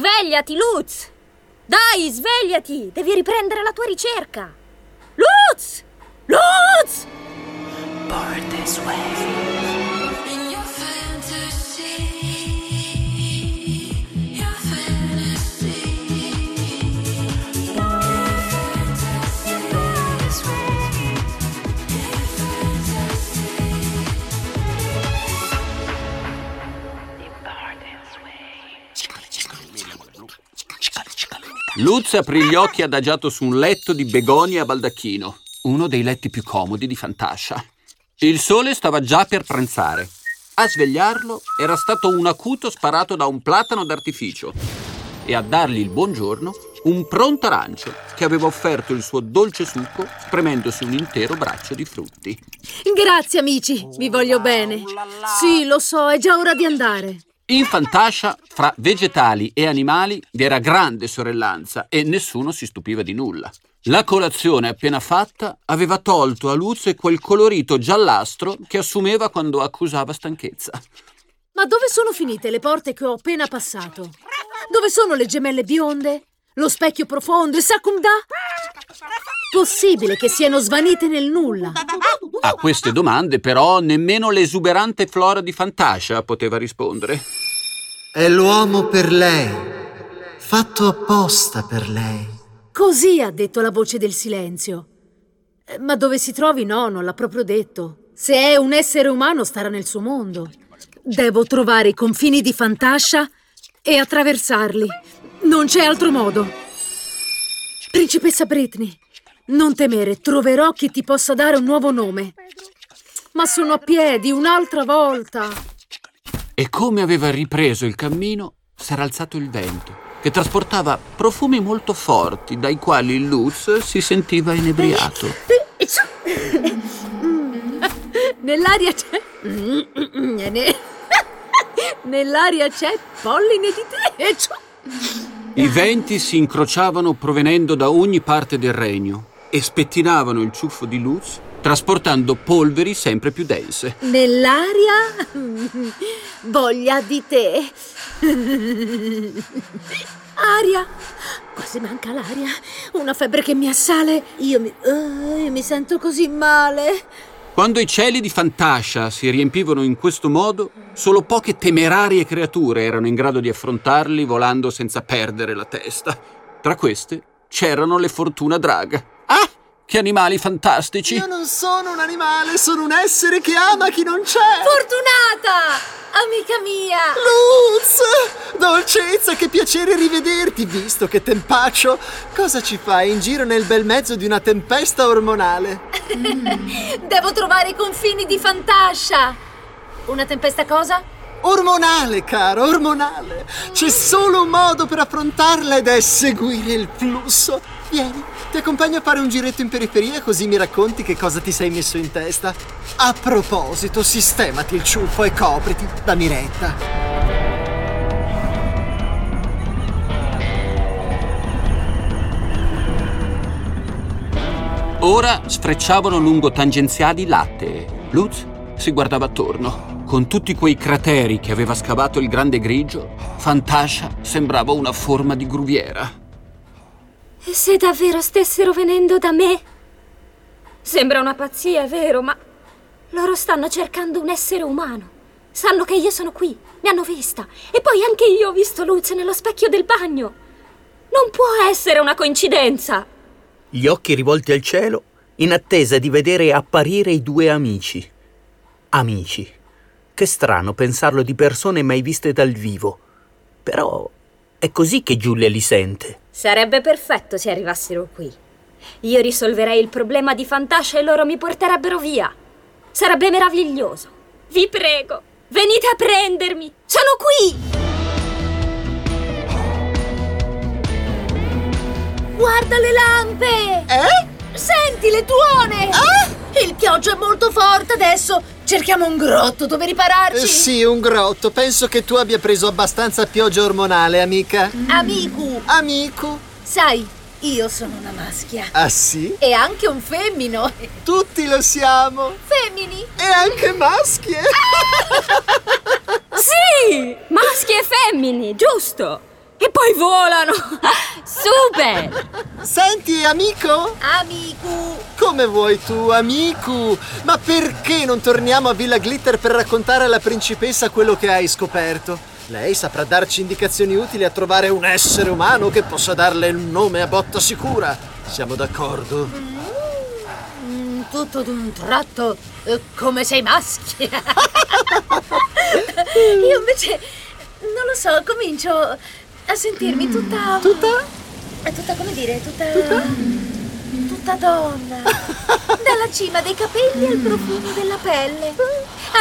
Svegliati, Luz! Dai, svegliati! Devi riprendere la tua ricerca! Luz! Luz! Born This Way. Luz aprì gli occhi adagiato su un letto di begonia a baldacchino, uno dei letti più comodi di Fantàsha. Il sole stava già per pranzare. A svegliarlo era stato un acuto sparato da un platano d'artificio e a dargli il buongiorno un pronto arancio che aveva offerto il suo dolce succo spremendosi un intero braccio di frutti. Grazie amici, vi voglio bene. Sì, lo so, è già ora di andare. In Fantàsha, fra vegetali e animali, vi era grande sorellanza e nessuno si stupiva di nulla. La colazione appena fatta aveva tolto a Luz quel colorito giallastro che assumeva quando accusava stanchezza. Ma dove sono finite le porte che ho appena passato? Dove sono le gemelle bionde? Lo specchio profondo e Sacunda? Possibile che siano svanite nel nulla? A queste domande però nemmeno l'esuberante flora di Fantàsha poteva rispondere. È l'uomo per lei, fatto apposta per lei. Così ha detto la voce del silenzio. Ma dove si trovi no, non l'ha proprio detto. Se è un essere umano starà nel suo mondo. Devo trovare i confini di Fantàsha e attraversarli. Non c'è altro modo. Principessa Britney, non temere, troverò chi ti possa dare un nuovo nome. Ma sono a piedi un'altra volta. E come aveva ripreso il cammino, s'era alzato il vento che trasportava profumi molto forti dai quali Luz si sentiva inebriato. Nell'aria c'è polline di te. I venti si incrociavano provenendo da ogni parte del regno e spettinavano il ciuffo di Luz, trasportando polveri sempre più dense. Nell'aria voglia di te. Aria, quasi manca l'aria. Una febbre che mi assale. Io mi sento così male. Quando i cieli di Fantàsha si riempivano in questo modo, solo poche temerarie creature erano in grado di affrontarli volando senza perdere la testa. Tra queste c'erano le Fortuna Drag. Ah! Che animali fantastici! Io non sono un animale, sono un essere che ama chi non c'è! Fortunata! Amica mia! Luz! Dolcezza, che piacere rivederti, visto che tempaccio! Cosa ci fai in giro nel bel mezzo di una tempesta ormonale? Devo trovare i confini di Fantàsha. Una tempesta cosa? Ormonale, caro, ormonale. C'è solo un modo per affrontarla ed è seguire il flusso. Vieni, ti accompagno a fare un giretto in periferia così mi racconti che cosa ti sei messo in testa. A proposito, sistemati il ciuffo e copriti da Miretta. Ora sfrecciavano lungo tangenziali lattee. Luz si guardava attorno. Con tutti quei crateri che aveva scavato il grande grigio, Fantàsha sembrava una forma di gruviera. E se davvero stessero venendo da me? Sembra una pazzia, è vero, ma loro stanno cercando un essere umano. Sanno che io sono qui, mi hanno vista. E poi anche io ho visto Luz nello specchio del bagno. Non può essere una coincidenza! Gli occhi rivolti al cielo, in attesa di vedere apparire i due amici. Amici. Che strano pensarlo di persone mai viste dal vivo. Però è così che Giulia li sente. Sarebbe perfetto se arrivassero qui. Io risolverei il problema di Fantàsha e loro mi porterebbero via. Sarebbe meraviglioso. Vi prego, venite a prendermi. Sono qui! Guarda le lampe! Eh? Senti le tuone! Ah! Il pioggia è molto forte adesso! Cerchiamo un grotto dove ripararci! Sì, un grotto. Penso che tu abbia preso abbastanza pioggia ormonale, amica. Amico! Sai, io sono una maschia. Ah, sì? E anche un femmino. Tutti lo siamo! Femmini! E anche maschie! Sì! Maschi e femmini, giusto! E poi volano! Super! Senti, amico? Amico! Come vuoi tu, amico? Ma perché non torniamo a Villa Glitter per raccontare alla principessa quello che hai scoperto? Lei saprà darci indicazioni utili a trovare un essere umano che possa darle un nome a botta sicura. Siamo d'accordo? Tutto d'un tratto, come sei maschia! Io invece... non lo so, comincio a sentirmi tutta donna. Dalla cima dei capelli al profumo della pelle.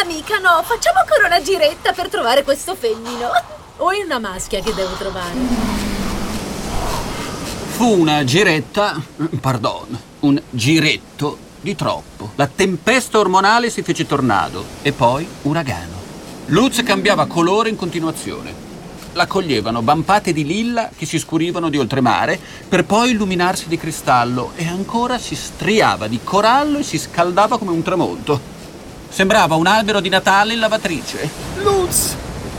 Amica, no, facciamo ancora una giretta per trovare questo femmino. O è una maschia che devo trovare? Fu una giretta, pardon, un giretto di troppo. La tempesta ormonale si fece tornado e poi uragano. Luz cambiava colore in continuazione. La coglievano bampate di lilla che si scurivano di oltremare per poi illuminarsi di cristallo e ancora si striava di corallo e si scaldava come un tramonto. Sembrava un albero di Natale in lavatrice. Luz,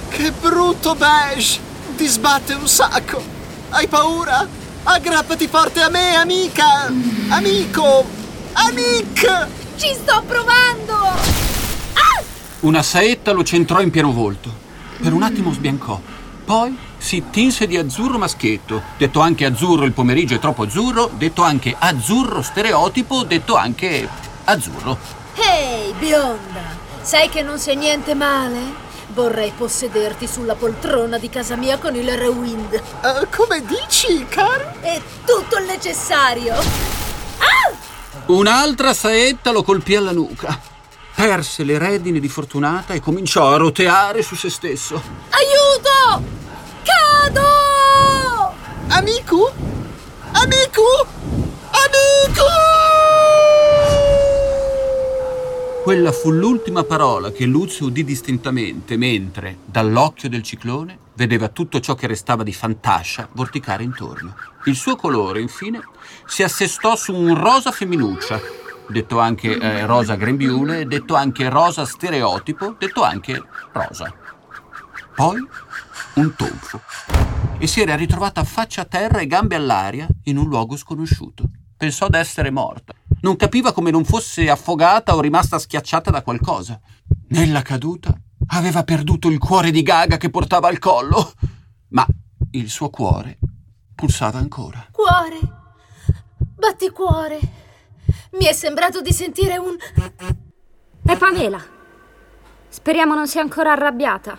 che brutto beige! Ti sbatte un sacco! Hai paura? Aggrappati forte a me, amica! Amico! Amic! Ci sto provando! Una saetta lo centrò in pieno volto. Per un attimo sbiancò. Poi si tinse di azzurro maschietto. Detto anche azzurro il pomeriggio è troppo azzurro. Detto anche azzurro stereotipo. Detto anche azzurro. Ehi, hey, bionda, sai che non sei niente male? Vorrei possederti sulla poltrona di casa mia con il rewind. Come dici, caro? È tutto il necessario. Un'altra saetta lo colpì alla nuca. Perse le redini di Fortunata e cominciò a roteare su se stesso. Aiuto! Cado! Amico? Amico? Amico! Quella fu l'ultima parola che Luz udì distintamente, mentre, dall'occhio del ciclone, vedeva tutto ciò che restava di Fantàsha vorticare intorno. Il suo colore, infine, si assestò su un rosa femminuccia. Detto anche rosa grembiule, detto anche rosa stereotipo, detto anche rosa. Poi un tonfo. E si era ritrovata faccia a terra e gambe all'aria in un luogo sconosciuto. Pensò d'essere morta. Non capiva come non fosse affogata o rimasta schiacciata da qualcosa. Nella caduta aveva perduto il cuore di Gaga che portava al collo. Ma il suo cuore pulsava ancora. Cuore! Batti cuore! Mi è sembrato di sentire un... È Pamela! Speriamo non sia ancora arrabbiata.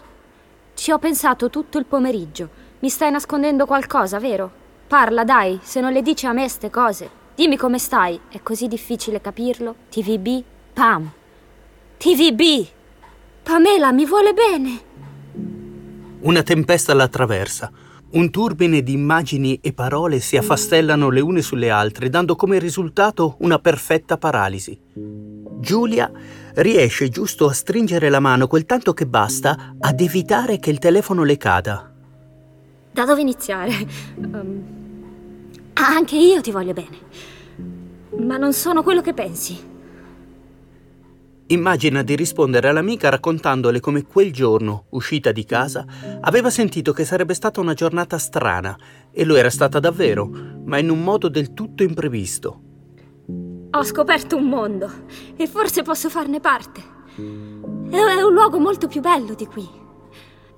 Ci ho pensato tutto il pomeriggio. Mi stai nascondendo qualcosa, vero? Parla, dai, se non le dici a me ste cose. Dimmi come stai. È così difficile capirlo. TVB, Pam. TVB! Pamela mi vuole bene! Una tempesta la attraversa. Un turbine di immagini e parole si affastellano le une sulle altre, dando come risultato una perfetta paralisi. Giulia riesce giusto a stringere la mano quel tanto che basta ad evitare che il telefono le cada. Da dove iniziare? Anche io ti voglio bene, ma non sono quello che pensi. Immagina di rispondere all'amica raccontandole come quel giorno, uscita di casa, aveva sentito che sarebbe stata una giornata strana, e lo era stata davvero, ma in un modo del tutto imprevisto. Ho scoperto un mondo, e forse posso farne parte. È un luogo molto più bello di qui.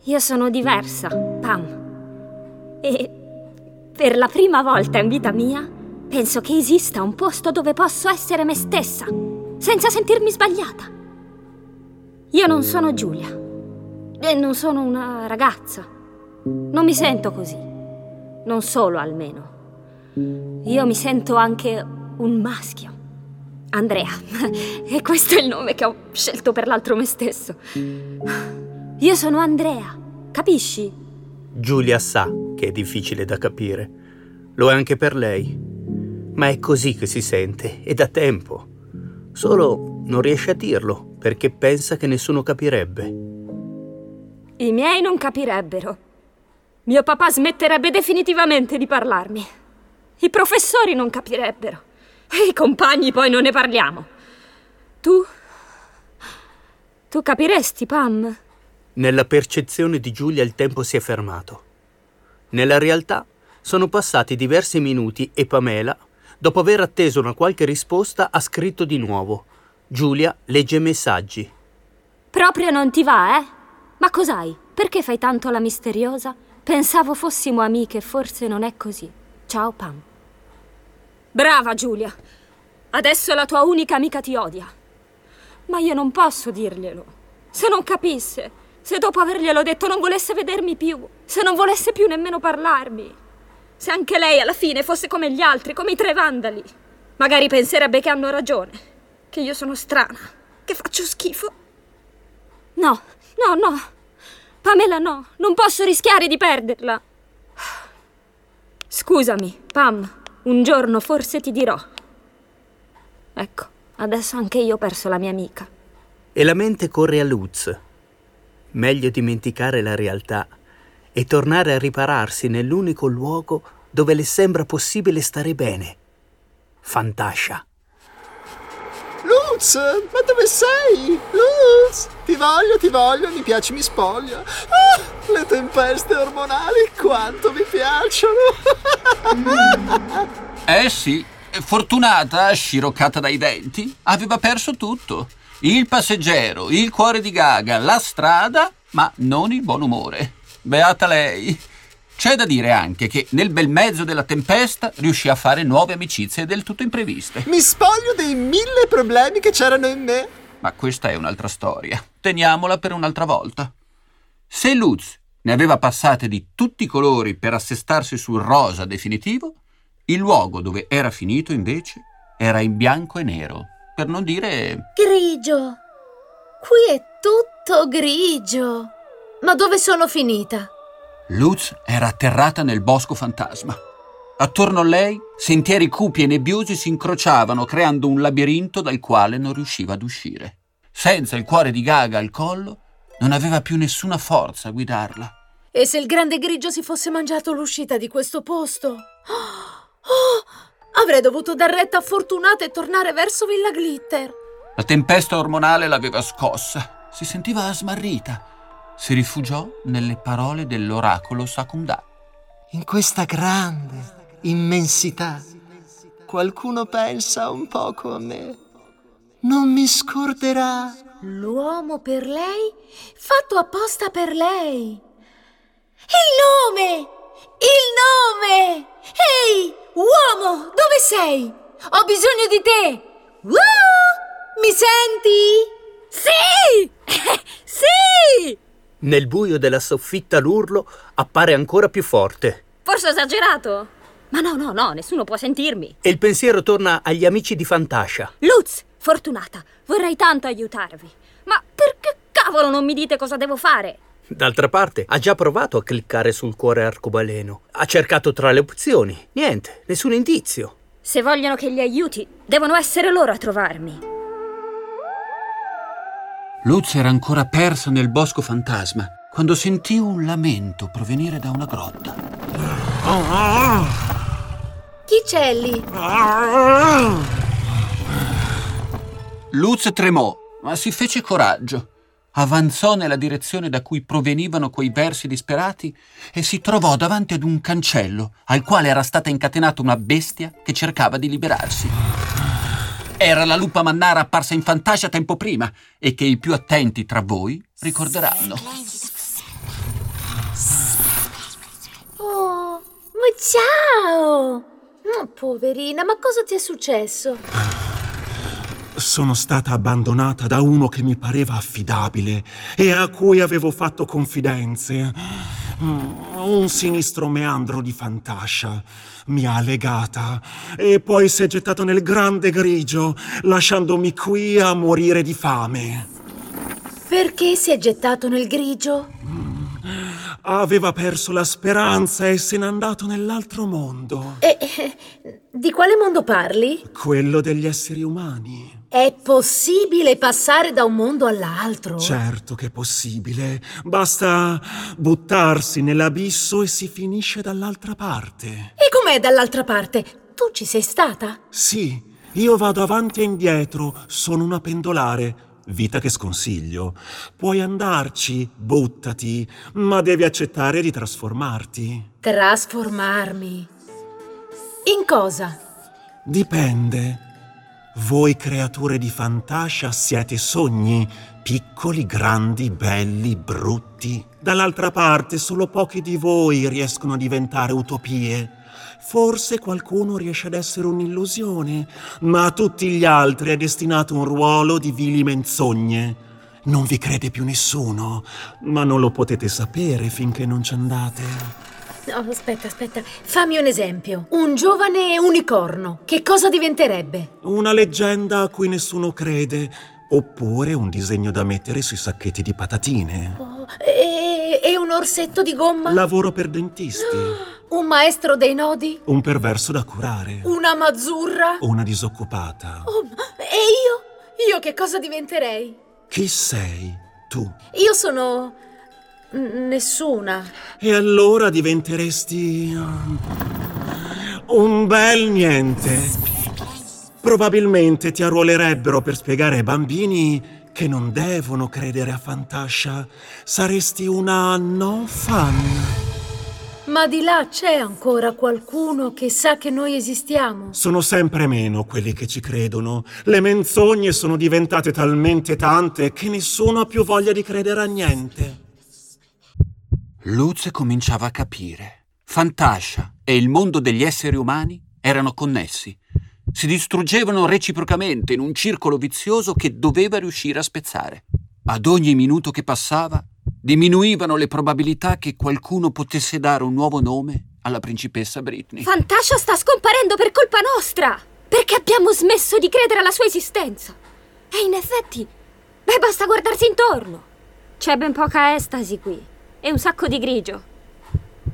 Io sono diversa, Pam. E per la prima volta in vita mia, penso che esista un posto dove posso essere me stessa. Senza sentirmi sbagliata. Io non sono Giulia. E non sono una ragazza. Non mi sento così. Non solo, almeno. Io mi sento anche un maschio. Andrea. E questo è il nome che ho scelto per l'altro me stesso. Io sono Andrea. Capisci? Giulia sa che è difficile da capire. Lo è anche per lei. Ma è così che si sente. E da tempo. Solo non riesce a dirlo, perché pensa che nessuno capirebbe. I miei non capirebbero. Mio papà smetterebbe definitivamente di parlarmi. I professori non capirebbero. E i compagni poi non ne parliamo. Tu capiresti, Pam? Nella percezione di Giulia il tempo si è fermato. Nella realtà sono passati diversi minuti e Pamela, dopo aver atteso una qualche risposta, ha scritto di nuovo. Giulia legge i messaggi. Proprio non ti va, eh? Ma cos'hai? Perché fai tanto la misteriosa? Pensavo fossimo amiche, forse non è così. Ciao Pam. Brava Giulia! Adesso la tua unica amica ti odia. Ma io non posso dirglielo. Se non capisse, se dopo averglielo detto non volesse vedermi più, se non volesse più nemmeno parlarmi, se anche lei alla fine fosse come gli altri, come i tre vandali, magari penserebbe che hanno ragione, che io sono strana, che faccio schifo. No, Pamela no, non posso rischiare di perderla. Scusami, Pam, un giorno forse ti dirò. Ecco, adesso anche io ho perso la mia amica. E la mente corre a Luz. Meglio dimenticare la realtà e tornare a ripararsi nell'unico luogo dove le sembra possibile stare bene. Fantàsha. Luz, ma dove sei? Luz, ti voglio, mi piaci, mi spoglia. Ah, le tempeste ormonali, quanto mi piacciono! Sì, Fortunata, sciroccata dai denti, aveva perso tutto. Il passeggero, il cuore di Gaga, la strada, ma non il buon umore. Beata lei. C'è da dire anche che nel bel mezzo della tempesta riuscì a fare nuove amicizie del tutto impreviste. Mi spoglio dei 1000 problemi che c'erano in me. Ma questa è un'altra storia. Teniamola per un'altra volta. Se Luz ne aveva passate di tutti i colori per assestarsi sul rosa definitivo, il luogo dove era finito invece era in bianco e nero, per non dire... grigio. Qui è tutto grigio. Ma dove sono finita? Luz era atterrata nel bosco fantasma. Attorno a lei sentieri cupi e nebbiosi si incrociavano creando un labirinto dal quale non riusciva ad uscire. Senza il cuore di Gaga al collo non aveva più nessuna forza a guidarla. E se il grande grigio si fosse mangiato l'uscita di questo posto? Avrei dovuto dar retta a Fortunata e tornare verso Villa Glitter. La tempesta ormonale l'aveva scossa. Si sentiva smarrita. Si rifugiò nelle parole dell'oracolo Sacunda. In questa grande immensità qualcuno pensa un poco a me. Non mi scorderà. L'uomo per lei? Fatto apposta per lei. Il nome! Ehi, uomo, dove sei? Ho bisogno di te. Mi senti? Sì! Nel buio della soffitta l'urlo appare ancora più forte. Forse ho esagerato? Ma no, nessuno può sentirmi. E il pensiero torna agli amici di Fantàsha. Luz, Fortunata, vorrei tanto aiutarvi. Ma perché cavolo non mi dite cosa devo fare? D'altra parte, ha già provato a cliccare sul cuore arcobaleno. Ha cercato tra le opzioni. Niente, nessun indizio. Se vogliono che li aiuti, devono essere loro a trovarmi. Luz era ancora persa nel bosco fantasma quando sentì un lamento provenire da una grotta. Chi c'è lì? Luz tremò, ma si fece coraggio. Avanzò nella direzione da cui provenivano quei versi disperati e si trovò davanti ad un cancello al quale era stata incatenata una bestia che cercava di liberarsi. Era la lupa mannara apparsa in Fantàsha tempo prima e che i più attenti tra voi ricorderanno. Oh, ma ciao! Oh, poverina, ma cosa ti è successo? Sono stata abbandonata da uno che mi pareva affidabile e a cui avevo fatto confidenze. Un sinistro meandro di Fantàsha mi ha legata e poi si è gettato nel grande grigio, lasciandomi qui a morire di fame. Perché si è gettato nel grigio? Aveva perso la speranza e se n'è andato nell'altro mondo. Di quale mondo parli? Quello degli esseri umani. È possibile passare da un mondo all'altro? Certo che è possibile. Basta buttarsi nell'abisso e si finisce dall'altra parte. E com'è dall'altra parte? Tu ci sei stata? Sì, io vado avanti e indietro. Sono una pendolare. vita che sconsiglio. Puoi andarci, buttati, ma devi accettare di trasformarti. Trasformarmi? In cosa? Dipende. Voi creature di Fantàsha siete sogni, piccoli, grandi, belli, brutti. Dall'altra parte solo pochi di voi riescono a diventare utopie. Forse qualcuno riesce ad essere un'illusione, ma a tutti gli altri è destinato un ruolo di vili menzogne. Non vi crede più nessuno, ma non lo potete sapere finché non ci andate. No, aspetta, fammi un esempio. Un giovane unicorno, che cosa diventerebbe? Una leggenda a cui nessuno crede, oppure un disegno da mettere sui sacchetti di patatine. Oh, e un orsetto di gomma? Lavoro per dentisti. Un maestro dei nodi? Un perverso da curare. Una mazzurra? Una disoccupata. Oh, e io? Io che cosa diventerei? Chi sei tu? Io sono... nessuna. E allora diventeresti... un bel niente. Probabilmente ti arruolerebbero per spiegare ai bambini che non devono credere a Fantàsha. Saresti una no fan. Ma di là c'è ancora qualcuno che sa che noi esistiamo? Sono sempre meno quelli che ci credono. Le menzogne sono diventate talmente tante che nessuno ha più voglia di credere a niente. Luz cominciava a capire. Fantàsha e il mondo degli esseri umani erano connessi. Si distruggevano reciprocamente in un circolo vizioso che doveva riuscire a spezzare. Ad ogni minuto che passava, diminuivano le probabilità che qualcuno potesse dare un nuovo nome alla principessa Britney. Fantàsha sta scomparendo per colpa nostra! Perché abbiamo smesso di credere alla sua esistenza! E in effetti, beh, basta guardarsi intorno! C'è ben poca estasi qui, e un sacco di grigio,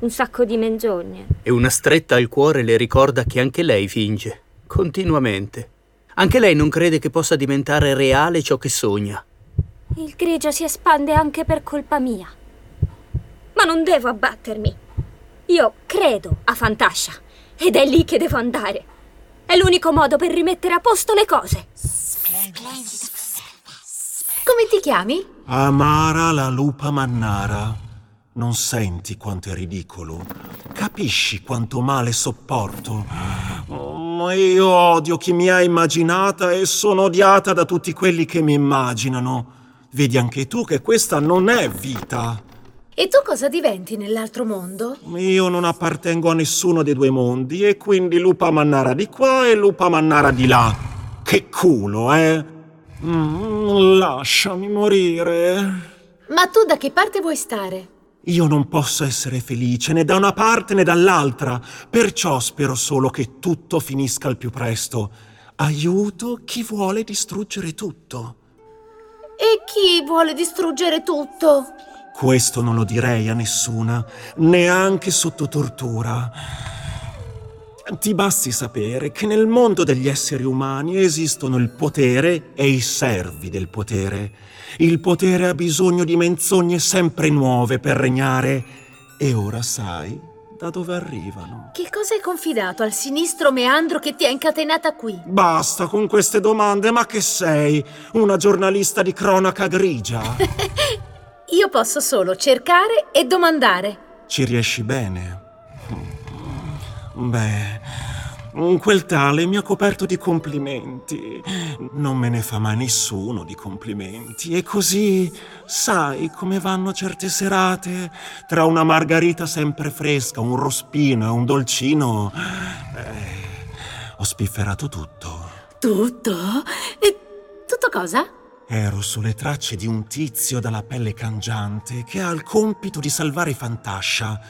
un sacco di menzogne. E una stretta al cuore le ricorda che anche lei finge, continuamente. Anche lei non crede che possa diventare reale ciò che sogna. Il grigio si espande anche per colpa mia. Ma non devo abbattermi. Io credo a Fantàsha ed è lì che devo andare. È l'unico modo per rimettere a posto le cose. Come ti chiami? Amara la lupa mannara. Non senti quanto è ridicolo? Capisci quanto male sopporto? Ma io odio chi mi ha immaginata e sono odiata da tutti quelli che mi immaginano. Vedi anche tu che questa non è vita. E tu cosa diventi nell'altro mondo? Io non appartengo a nessuno dei due mondi e quindi lupa mannara di qua e lupa mannara di là. Che culo, eh? Lasciami morire. Ma tu da che parte vuoi stare? Io non posso essere felice né da una parte né dall'altra, perciò spero solo che tutto finisca al più presto. Aiuto chi vuole distruggere tutto. E chi vuole distruggere tutto? Questo non lo direi a nessuna, neanche sotto tortura. Ti basti sapere che nel mondo degli esseri umani esistono il potere e i servi del potere. Il potere ha bisogno di menzogne sempre nuove per regnare. E ora sai da dove arrivano. Che cosa hai confidato al sinistro meandro che ti ha incatenata qui? Basta con queste domande, ma che sei? Una giornalista di cronaca grigia? Io posso solo cercare e domandare. Ci riesci bene. Beh, quel tale mi ha coperto di complimenti. Non me ne fa mai nessuno di complimenti. E così sai come vanno certe serate? Tra una margherita sempre fresca, un rospino e un dolcino. Ho spifferato tutto. Tutto? Tutto cosa? Ero sulle tracce di un tizio dalla pelle cangiante che ha il compito di salvare Fantàsha.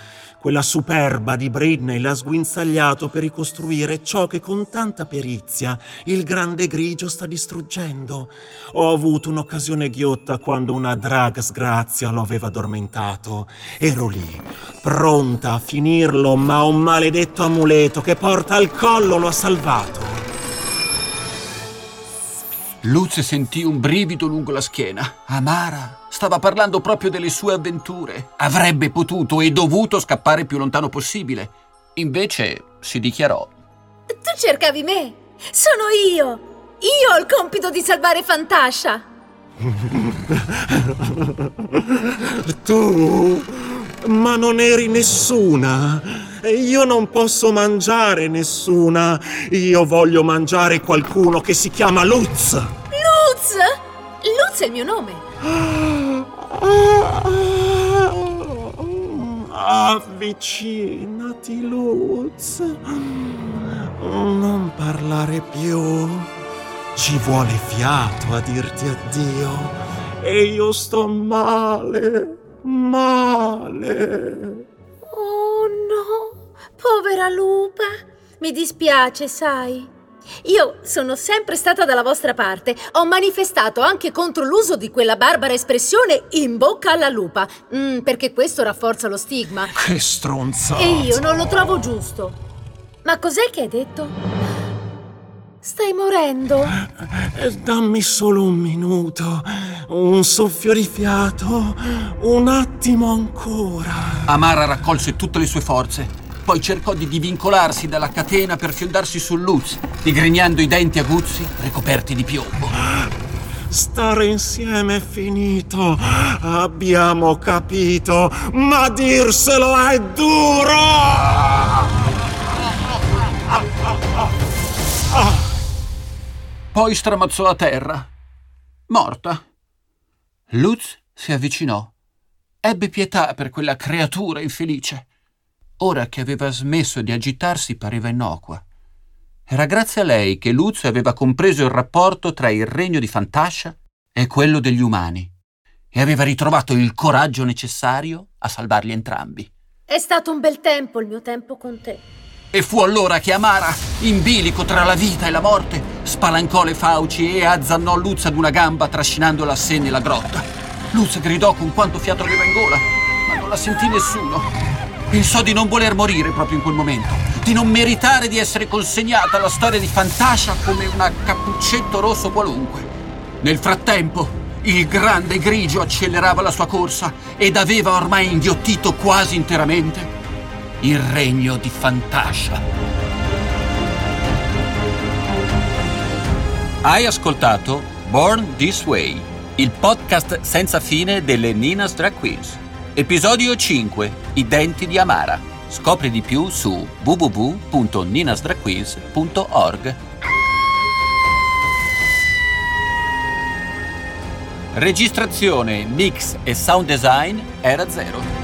Quella superba di Britney l'ha sguinzagliato per ricostruire ciò che con tanta perizia il grande grigio sta distruggendo. Ho avuto un'occasione ghiotta quando una drag sgrazia lo aveva addormentato. Ero lì, pronta a finirlo, ma un maledetto amuleto che porta al collo lo ha salvato. Luz sentì un brivido lungo la schiena. Amara stava parlando proprio delle sue avventure. Avrebbe potuto e dovuto scappare più lontano possibile. Invece si dichiarò. Tu cercavi me? Sono io! Io ho il compito di salvare Fantàsha! Tu? Ma non eri nessuna. Io non posso mangiare nessuna. Io voglio mangiare qualcuno che si chiama Luz. Luz? Luz è il mio nome. Avvicinati, Luz. Non parlare più. Ci vuole fiato a dirti addio. E io sto male. Oh no, povera lupa. Mi dispiace, sai. Io sono sempre stata dalla vostra parte. Ho manifestato anche contro l'uso di quella barbara espressione in bocca alla lupa, perché questo rafforza lo stigma. Che stronza! E io non lo trovo giusto. Ma cos'è che hai detto? Stai morendo? Dammi solo un minuto, un soffio di fiato, un attimo ancora. Amara raccolse tutte le sue forze, poi cercò di divincolarsi dalla catena per fiondarsi su Luz, digrignando i denti aguzzi ricoperti di piombo. Stare insieme è finito, abbiamo capito, ma dirselo è duro! Poi stramazzò a terra, morta. Luz si avvicinò. Ebbe pietà per quella creatura infelice. Ora che aveva smesso di agitarsi pareva innocua. Era grazie a lei che Luz aveva compreso il rapporto tra il regno di Fantàsha e quello degli umani e aveva ritrovato il coraggio necessario a salvarli entrambi. È stato un bel tempo il mio tempo con te. E fu allora che Amara, in bilico tra la vita e la morte, spalancò le fauci e azzannò Luz ad una gamba trascinandola a sé nella grotta. Luz gridò con quanto fiato aveva in gola, ma non la sentì nessuno. Pensò di non voler morire proprio in quel momento, di non meritare di essere consegnata alla storia di Fantàsha come una cappuccetto rosso qualunque. Nel frattempo, il grande grigio accelerava la sua corsa ed aveva ormai inghiottito quasi interamente il regno di Fantàsha. Hai ascoltato Born This Way, il podcast senza fine delle Nina's Drag Queens. Episodio 5, I denti di Amara. Scopri di più su www.ninasdrequiz.org. Registrazione, mix e sound design era zero.